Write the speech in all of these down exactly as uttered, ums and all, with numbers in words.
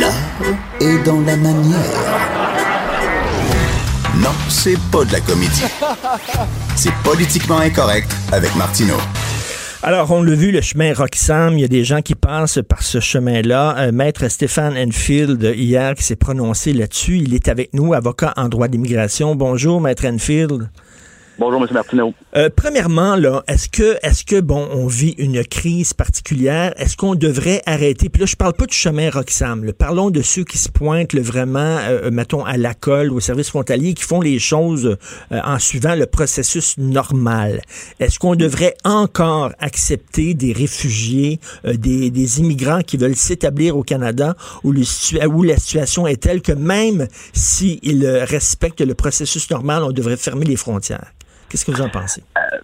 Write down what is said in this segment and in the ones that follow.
L'art est dans la manière. Non, c'est pas de la comédie. C'est politiquement incorrect avec Martineau. Alors, on l'a vu, le chemin Roxham, il y a des gens qui passent par ce chemin-là. Euh, Maître Stéphane Enfield, hier, qui s'est prononcé là-dessus, il est avec nous, avocat en droit d'immigration. Bonjour, Maître Enfield. Bonjour, M. Martineau. Euh, premièrement, là, est-ce que, est-ce que, bon, on vit une crise particulière? Est-ce qu'on devrait arrêter? Puis là, je parle pas du chemin Roxham. Là. Parlons de ceux qui se pointent là, vraiment, euh, mettons, à la colle, au service frontalier, qui font les choses euh, en suivant le processus normal. Est-ce qu'on devrait encore accepter des réfugiés, euh, des, des immigrants qui veulent s'établir au Canada, où, le, où la situation est telle que même s'ils respectent le processus normal, on devrait fermer les frontières? Qu'est-ce que vous en pensez? Euh,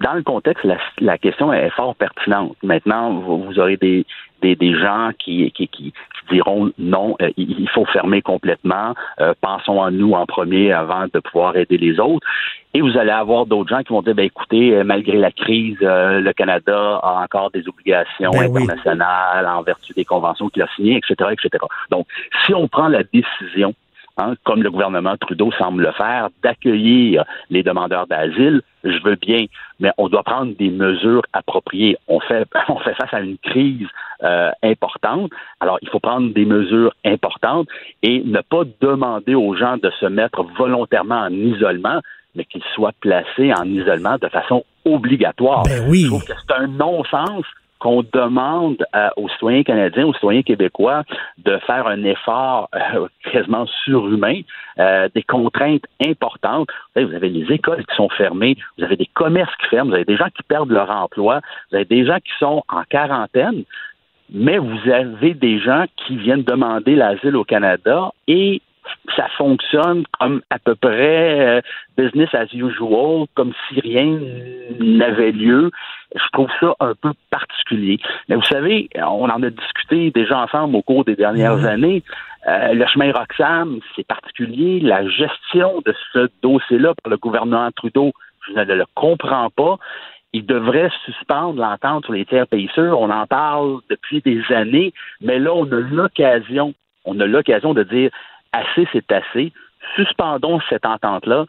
dans le contexte, la, la question est fort pertinente. Maintenant, vous, vous aurez des, des, des gens qui, qui, qui, qui diront non, euh, il faut fermer complètement, euh, pensons à nous en premier avant de pouvoir aider les autres. Et vous allez avoir d'autres gens qui vont dire, ben écoutez, malgré la crise, euh, le Canada a encore des obligations ben internationales oui. en vertu des conventions qu'il a signées, et cetera, et cetera. Donc, si on prend la décision, Hein, comme le gouvernement Trudeau semble le faire, d'accueillir les demandeurs d'asile, je veux bien, mais on doit prendre des mesures appropriées. On fait, on fait face à une crise euh, importante, alors il faut prendre des mesures importantes et ne pas demander aux gens de se mettre volontairement en isolement, mais qu'ils soient placés en isolement de façon obligatoire. Ben oui. Je trouve que c'est un non-sens qu'on demande à, aux citoyens canadiens, aux citoyens québécois de faire un effort euh, quasiment surhumain, euh, des contraintes importantes. Vous savez, vous avez les écoles qui sont fermées, vous avez des commerces qui ferment, vous avez des gens qui perdent leur emploi, vous avez des gens qui sont en quarantaine, mais vous avez des gens qui viennent demander l'asile au Canada et ça fonctionne comme à peu près euh, business as usual, comme si rien n'avait lieu. Je trouve ça un peu particulier. Mais vous savez, on en a discuté déjà ensemble au cours des dernières mmh. années. Euh, le chemin Roxham, c'est particulier. La gestion de ce dossier-là par le gouvernement Trudeau, je ne le comprends pas. Il devrait suspendre l'entente sur les tiers pays sûrs. On en parle depuis des années, mais là, on a l'occasion, on a l'occasion de dire assez, c'est assez. Suspendons cette entente-là.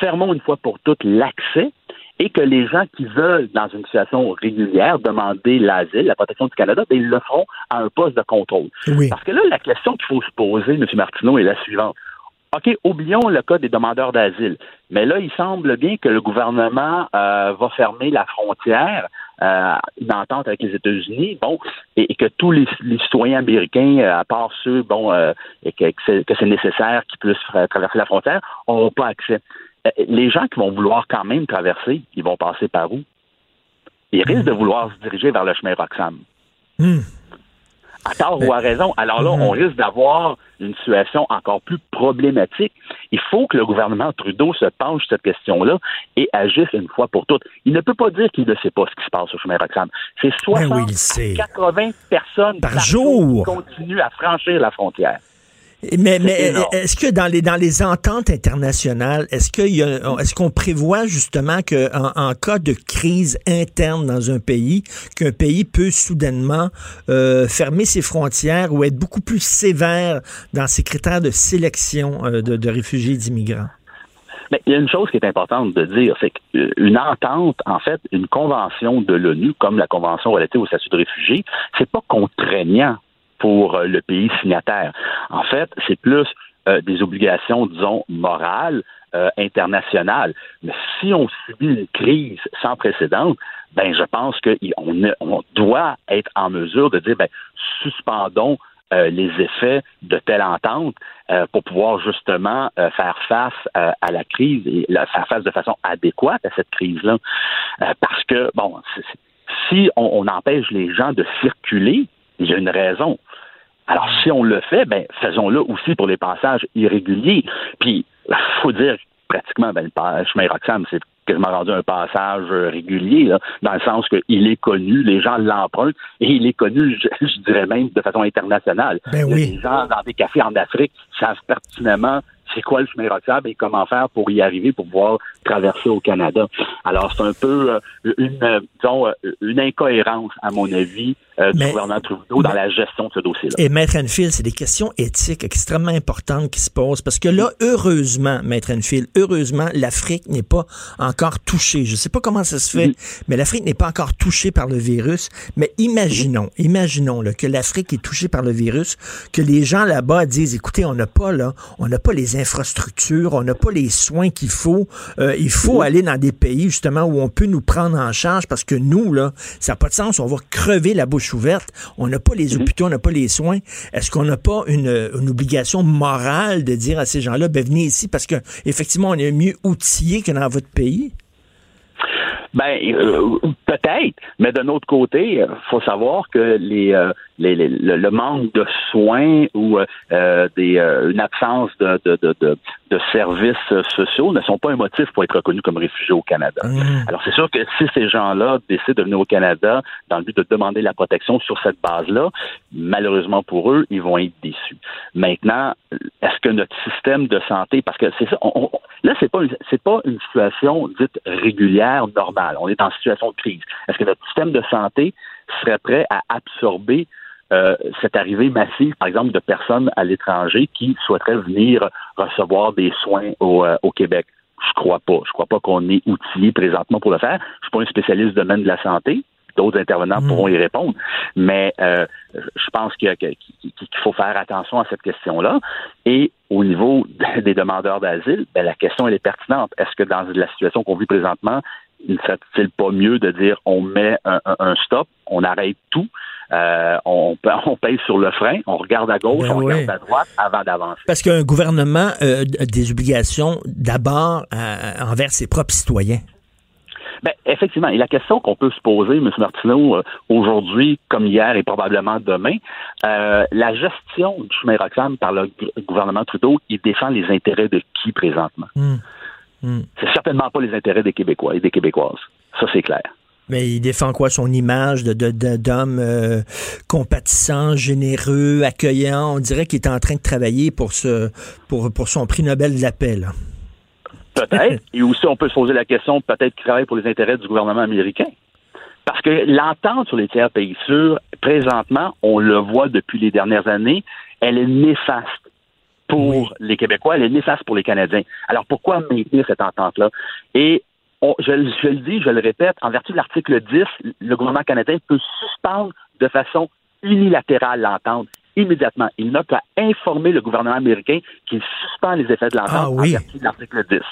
Fermons une fois pour toutes l'accès et que les gens qui veulent, dans une situation régulière, demander l'asile, la protection du Canada, ben, ils le feront à un poste de contrôle. Oui. Parce que là, la question qu'il faut se poser, M. Martineau, est la suivante. OK, oublions le cas des demandeurs d'asile. Mais là, il semble bien que le gouvernement euh, va fermer la frontière, euh, une entente avec les États-Unis, bon, et, et que tous les, les citoyens américains, euh, à part ceux, bon, euh, et que, que, c'est, que c'est nécessaire qu'ils puissent traverser la frontière, n'auront pas accès. Les gens qui vont vouloir quand même traverser, ils vont passer par où? Ils mmh. risquent de vouloir se diriger vers le chemin Roxham. Mmh. À tort ben, ou à raison. Alors là, mmh. on risque d'avoir une situation encore plus problématique. Il faut que le gouvernement Trudeau se penche sur cette question-là et agisse une fois pour toutes. Il ne peut pas dire qu'il ne sait pas ce qui se passe au chemin Roxham. C'est soixante ben oui, quatre-vingts personnes par, par jour qui continuent à franchir la frontière. Mais, mais est-ce que dans les dans les ententes internationales, est-ce qu'il y a, est-ce qu'on prévoit justement que en, en cas de crise interne dans un pays, qu'un pays peut soudainement euh, fermer ses frontières ou être beaucoup plus sévère dans ses critères de sélection euh, de, de réfugiés et d'immigrants? Mais il y a une chose qui est importante de dire, c'est qu'une entente, en fait, une convention de l'ONU, comme la convention relative au statut de réfugié, c'est pas contraignant pour le pays signataire. En fait, c'est plus euh, des obligations, disons, morales, euh, internationales. Mais si on subit une crise sans précédent, ben, je pense qu'on on doit être en mesure de dire, ben, suspendons euh, les effets de telle entente euh, pour pouvoir justement euh, faire face euh, à la crise et la, faire face de façon adéquate à cette crise-là. Euh, parce que, bon, si on, on empêche les gens de circuler, il y a une raison. Alors, si on le fait, ben, faisons-le aussi pour les passages irréguliers. Puis, il faut dire, pratiquement, ben, le chemin Roxham, c'est quasiment rendu un passage régulier, là, dans le sens qu'il est connu, les gens l'empruntent, et il est connu, je, je dirais même, de façon internationale. Ben oui. Les gens dans des cafés en Afrique savent pertinemment c'est quoi le chemin Roxham et comment faire pour y arriver, pour pouvoir traverser au Canada. Alors, c'est un peu euh, une, euh, disons, euh, une incohérence, à mon avis, euh, du mais, gouvernement Trudeau dans mais, la gestion de ce dossier-là. Et Maître Enfield, c'est des questions éthiques extrêmement importantes qui se posent, parce que là, heureusement, Maître Enfield, heureusement, l'Afrique n'est pas encore touchée. Je ne sais pas comment ça se fait, mmh. mais l'Afrique n'est pas encore touchée par le virus. Mais imaginons, imaginons là, que l'Afrique est touchée par le virus, que les gens là-bas disent, écoutez, on n'a pas, là, on n'a pas les infrastructures, on n'a pas les soins qu'il faut. Euh, il faut oui. aller dans des pays, justement, où on peut nous prendre en charge parce que nous, là, ça n'a pas de sens. On va crever la bouche ouverte. On n'a pas les mm-hmm. hôpitaux, on n'a pas les soins. Est-ce qu'on n'a pas une, une obligation morale de dire à ces gens-là, ben, venez ici parce que, effectivement, on est mieux outillé que dans votre pays? Ben, euh, peut-être, mais d'un autre côté, faut savoir que les, euh, les, les le manque de soins ou euh, des, euh, une absence de, de, de, de, de services sociaux ne sont pas un motif pour être reconnus comme réfugiés au Canada. Mmh. Alors, c'est sûr que si ces gens-là décident de venir au Canada dans le but de demander la protection sur cette base-là, malheureusement pour eux, ils vont être déçus. Maintenant, est-ce que notre système de santé, parce que c'est ça, on, on, là, c'est pas, une, c'est pas une situation dite régulière, normale. On est en situation de crise. Est-ce que notre système de santé serait prêt à absorber euh, cette arrivée massive, par exemple, de personnes à l'étranger qui souhaiteraient venir recevoir des soins au, euh, au Québec? Je crois pas. Je crois pas qu'on est outillé présentement pour le faire. Je suis pas un spécialiste du domaine de la santé. D'autres intervenants mmh. pourront y répondre. Mais euh, je pense qu'il, y a, qu'il faut faire attention à cette question-là. Et au niveau des demandeurs d'asile, ben, la question elle est pertinente. Est-ce que dans la situation qu'on vit présentement, il ne serait-il pas mieux de dire on met un, un, un stop, on arrête tout, euh, on, on paye sur le frein, on regarde à gauche, ben on ouais. regarde à droite avant d'avancer. Parce qu'un gouvernement euh, a des obligations d'abord euh, envers ses propres citoyens. Ben, effectivement. Et la question qu'on peut se poser, M. Martineau, aujourd'hui, comme hier et probablement demain, euh, la gestion du chemin Roxham par le gouvernement Trudeau, il défend les intérêts de qui présentement? Mm. Hum. C'est certainement pas les intérêts des Québécois et des Québécoises. Ça, c'est clair. Mais il défend quoi? Son image de, de, de, d'homme euh, compatissant, généreux, accueillant. On dirait qu'il est en train de travailler pour, ce, pour, pour son prix Nobel de la paix, là. Peut-être. Et aussi, on peut se poser la question, peut-être qu'il travaille pour les intérêts du gouvernement américain. Parce que l'entente sur les tiers pays sûrs, présentement, on le voit depuis les dernières années, elle est néfaste pour oui. les Québécois, elle est néfaste pour les Canadiens. Alors, pourquoi maintenir cette entente-là? Et on, je, je le dis, je le répète, en vertu de l'article dix, le gouvernement canadien peut suspendre de façon unilatérale l'entente immédiatement. Il n'a qu'à informer le gouvernement américain qu'il suspend les effets de l'entente ah, oui. en vertu de l'article dix.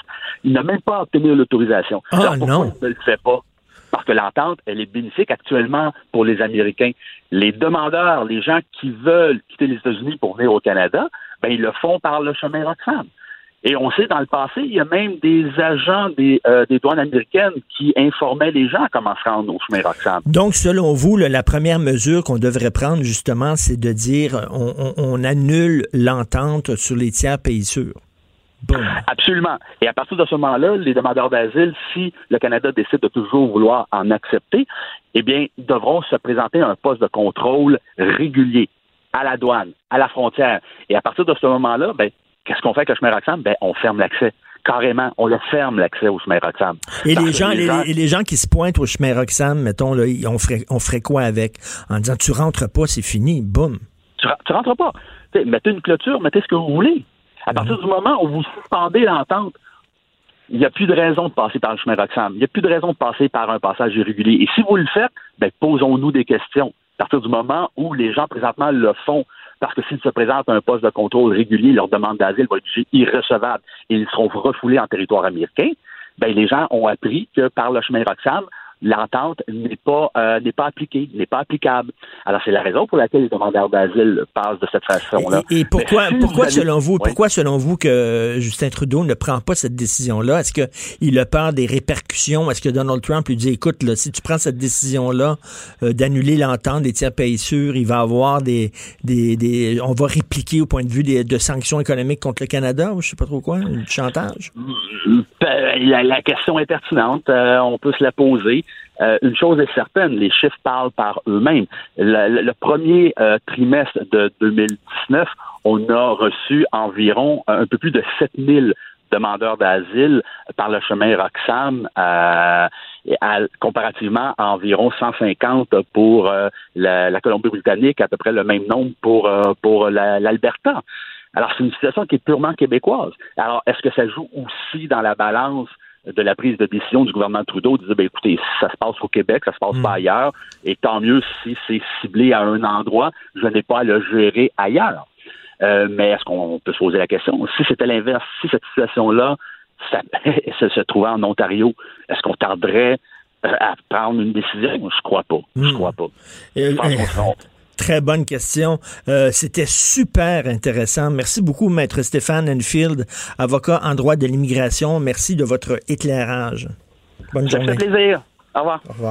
Il n'a même pas à obtenir l'autorisation. Ah, alors, pourquoi non. il ne le fait pas? Parce que l'entente, elle est bénéfique actuellement pour les Américains. Les demandeurs, les gens qui veulent quitter les États-Unis pour venir au Canada, ben ils le font par le chemin Roxham. Et on sait, dans le passé, il y a même des agents des, euh, des douanes américaines qui informaient les gens comment se rendre au chemin Roxham. Donc, selon vous, là, la première mesure qu'on devrait prendre, justement, c'est de dire on, on, on annule l'entente sur les tiers pays sûrs. Bon. Absolument. Et à partir de ce moment-là, les demandeurs d'asile, si le Canada décide de toujours vouloir en accepter, eh bien, devront se présenter à un poste de contrôle régulier, à la douane, à la frontière. Et à partir de ce moment-là, ben, qu'est-ce qu'on fait avec le chemin Roxham? Ben, on ferme l'accès. Carrément, on le ferme, l'accès au chemin Roxham. Et les gens, les, gens... Les, les gens qui se pointent au chemin Roxham, mettons, là, on, ferait, on ferait quoi avec? En disant, tu rentres pas, c'est fini, boum. Tu, tu rentres pas. T'sais, mettez une clôture, mettez ce que vous voulez. À partir du moment où vous suspendez l'entente, il n'y a plus de raison de passer par le chemin Roxham. Il n'y a plus de raison de passer par un passage irrégulier. Et si vous le faites, ben, posons-nous des questions. À partir du moment où les gens présentement le font, parce que s'ils se présentent à un poste de contrôle régulier, leur demande d'asile va être jugée irrecevable et ils seront refoulés en territoire américain, ben, les gens ont appris que par le chemin Roxham, l'entente n'est pas euh, n'est pas appliquée, n'est pas applicable. Alors c'est la raison pour laquelle les demandeurs d'asile passent de cette façon-là. Et, et pourquoi, si pourquoi vous avez... selon vous, oui. pourquoi selon vous que Justin Trudeau ne prend pas cette décision-là? Est-ce que il a peur des répercussions? Est-ce que Donald Trump lui dit, écoute, là, si tu prends cette décision-là euh, d'annuler l'entente des tiers pays sûrs, il va avoir des des, des on va répliquer au point de vue des, de sanctions économiques contre le Canada ou je sais pas trop quoi, du chantage? La, la question est pertinente, euh, on peut se la poser. Euh, une chose est certaine, les chiffres parlent par eux-mêmes. Le, le, le premier euh, trimestre de deux mille dix-neuf, on a reçu environ euh, un peu plus de sept mille demandeurs d'asile par le chemin Roxham, euh, à, comparativement à environ cent cinquante pour euh, la, la Colombie-Britannique, à peu près le même nombre pour, euh, pour la, l'Alberta. Alors, c'est une situation qui est purement québécoise. Alors, est-ce que ça joue aussi dans la balance de la prise de décision du gouvernement Trudeau de dire, ben écoutez, ça se passe au Québec, ça se passe mmh. pas ailleurs, et tant mieux si c'est ciblé à un endroit, je n'ai pas à le gérer ailleurs. Euh, mais est-ce qu'on peut se poser la question? Si c'était l'inverse, si cette situation-là ça, se trouvait en Ontario, est-ce qu'on tarderait à prendre une décision? Je crois pas. Mmh. Je crois pas. Je pense qu'on se Très bonne question. Euh, c'était super intéressant. Merci beaucoup, Maître Stéphane Enfield, avocat en droit de l'immigration. Merci de votre éclairage. Bonne journée. Ça fait plaisir. Au revoir. Au revoir.